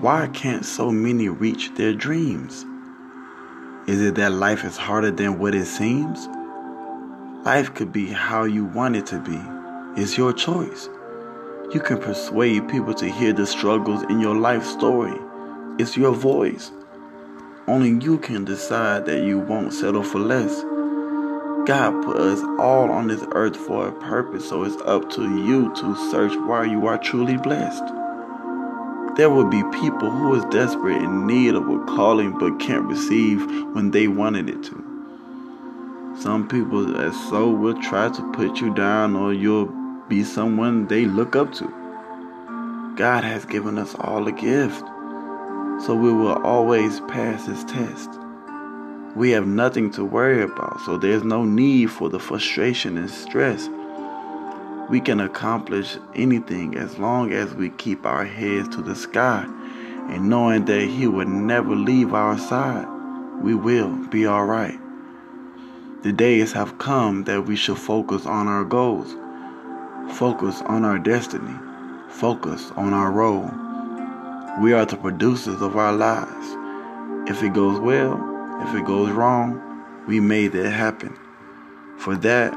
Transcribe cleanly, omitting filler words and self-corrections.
Why can't so many reach their dreams? Is it that life is harder than what it seems? Life could be how you want it to be. It's your choice. You can persuade people to hear the struggles in your life story. It's your voice. Only you can decide that you won't settle for less. God put us all on this earth for a purpose, so it's up to you to search why you are truly blessed. There will be people who is desperate in need of a calling but can't receive when they wanted it to. Some people that so will try to put you down, or you'll be someone they look up to. God has given us all a gift, so we will always pass His test. We have nothing to worry about, so there's no need for the frustration and stress. We can accomplish anything as long as we keep our heads to the sky and knowing that He will never leave our side. We will be all right. The days have come that we should focus on our goals, focus on our destiny, focus on our role. We are the producers of our lives. If it goes well, if it goes wrong, we made that happen. For that,